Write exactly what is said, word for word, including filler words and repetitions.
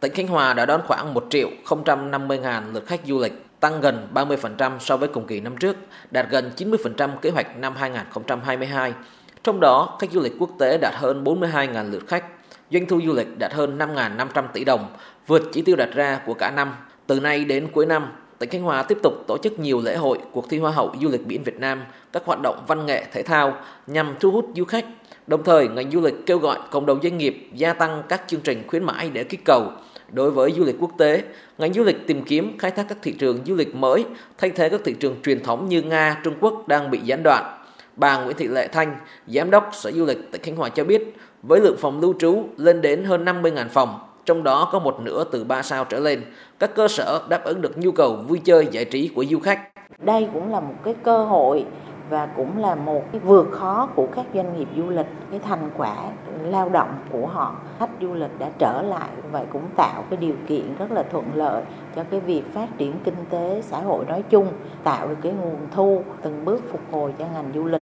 Tỉnh Khánh Hòa đã đón khoảng một triệu không trăm năm mươi nghìn lượt khách du lịch, tăng gần ba mươi phần trăm so với cùng kỳ năm trước, đạt gần chín mươi phần trăm kế hoạch năm hai nghìn không trăm hai mươi hai. Trong đó, khách du lịch quốc tế đạt hơn bốn mươi hai nghìn lượt khách, doanh thu du lịch đạt hơn năm nghìn năm trăm tỷ đồng, vượt chỉ tiêu đặt ra của cả năm. Từ nay đến cuối năm, tỉnh Khánh Hòa tiếp tục tổ chức nhiều lễ hội, cuộc thi Hoa hậu du lịch biển Việt Nam, các hoạt động văn nghệ thể thao nhằm thu hút du khách. Đồng thời, ngành du lịch kêu gọi cộng đồng doanh nghiệp gia tăng các chương trình khuyến mãi để kích cầu. Đối với du lịch quốc tế, ngành du lịch tìm kiếm khai thác các thị trường du lịch mới, thay thế các thị trường truyền thống như Nga, Trung Quốc đang bị gián đoạn. Bà Nguyễn Thị Lệ Thanh, Giám đốc Sở Du lịch tỉnh Khánh Hòa cho biết, với lượng phòng lưu trú lên đến hơn năm mươi nghìn phòng, trong đó có một nửa từ ba sao trở lên, các cơ sở đáp ứng được nhu cầu vui chơi giải trí của du khách. Đây cũng là một cái cơ hội và cũng là một cái vượt khó của các doanh nghiệp du lịch, cái thành quả lao động của họ, khách du lịch đã trở lại, vậy cũng tạo cái điều kiện rất là thuận lợi cho cái việc phát triển kinh tế xã hội nói chung, tạo được cái nguồn thu từng bước phục hồi cho ngành du lịch.